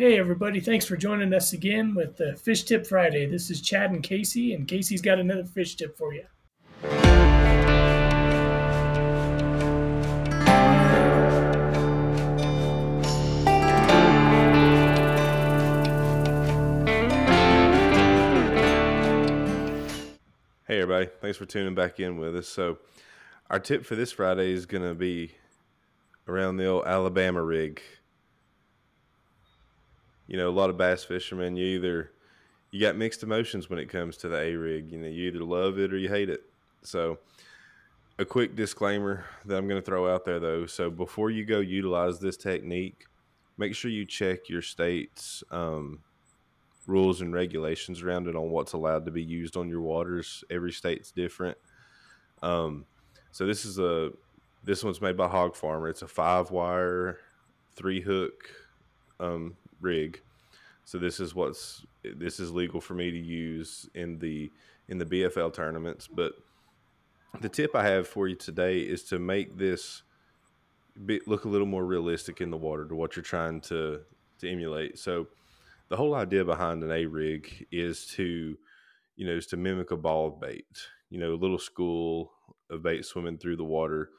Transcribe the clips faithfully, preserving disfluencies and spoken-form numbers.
Hey everybody, thanks for joining us again with the Fish Tip Friday. This is Chad and Casey, and Casey's got another fish tip for you. Hey everybody, thanks for tuning back in with us. So our tip for this Friday is going to be around the old Alabama rig. You know, a lot of bass fishermen, you either, you got mixed emotions when it comes to the A-Rig. You know, you either love it or you hate it. So a quick disclaimer that I'm going to throw out there, though. So before you go utilize this technique, make sure you check your state's um, rules and regulations around it on what's allowed to be used on your waters. Every state's different. Um, so this is a, this one's made by Hog Farmer. It's a five-wire, three-hook um rig. So this is what's this is legal for me to use in the in the B F L tournaments. But the tip I have for you today is to make this be, look a little more realistic in the water to what you're trying to to emulate. So the whole idea behind an A-Rig is to you know is to mimic a ball of bait, you know, a little school of bait swimming through the water.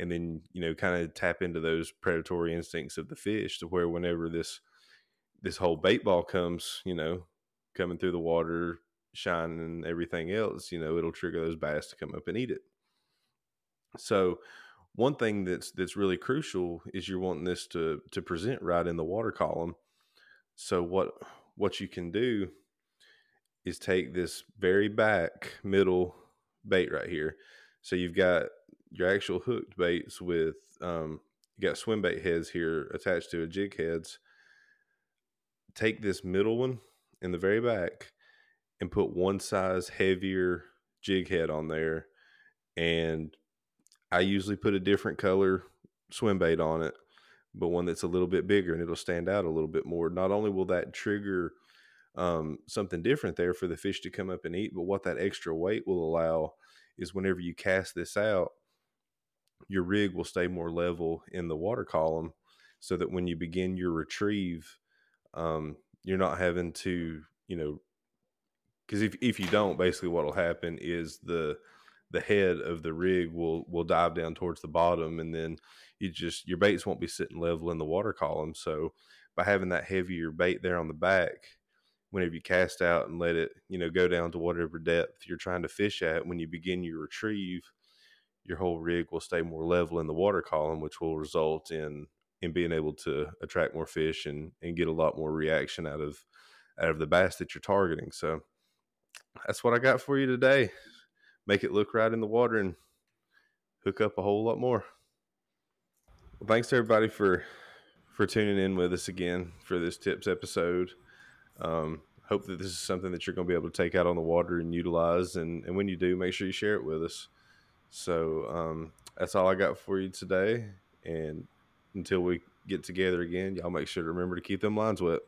And then, you know, kind of tap into those predatory instincts of the fish to where whenever this this whole bait ball comes, you know, coming through the water, shining and everything else, you know, it'll trigger those bass to come up and eat it. So one thing that's that's really crucial is you're wanting this to to present right in the water column. So what what you can do is take this very back middle bait right here. So you've got your actual hooked baits with, um, you got swim bait heads here attached to a jig heads. Take this middle one in the very back and put one size heavier jig head on there. And I usually put a different color swim bait on it, but one that's a little bit bigger and it'll stand out a little bit more. Not only will that trigger, um, something different there for the fish to come up and eat, but what that extra weight will allow is whenever you cast this out, your rig will stay more level in the water column so that when you begin your retrieve, um, you're not having to, you know, because if, if you don't, basically what will happen is the the head of the rig will will dive down towards the bottom, and then you just your baits won't be sitting level in the water column. So by having that heavier bait there on the back, whenever you cast out and let it, you know, go down to whatever depth you're trying to fish at, when you begin your retrieve, your whole rig will stay more level in the water column, which will result in, in being able to attract more fish and, and get a lot more reaction out of, out of the bass that you're targeting. So that's what I got for you today. Make it look right in the water and hook up a whole lot more. Well, thanks to everybody for, for tuning in with us again for this tips episode. Um, hope that this is something that you're going to be able to take out on the water and utilize. And, and when you do, make sure you share it with us. So um, that's all I got for you today. And until we get together again, y'all make sure to remember to keep them lines wet.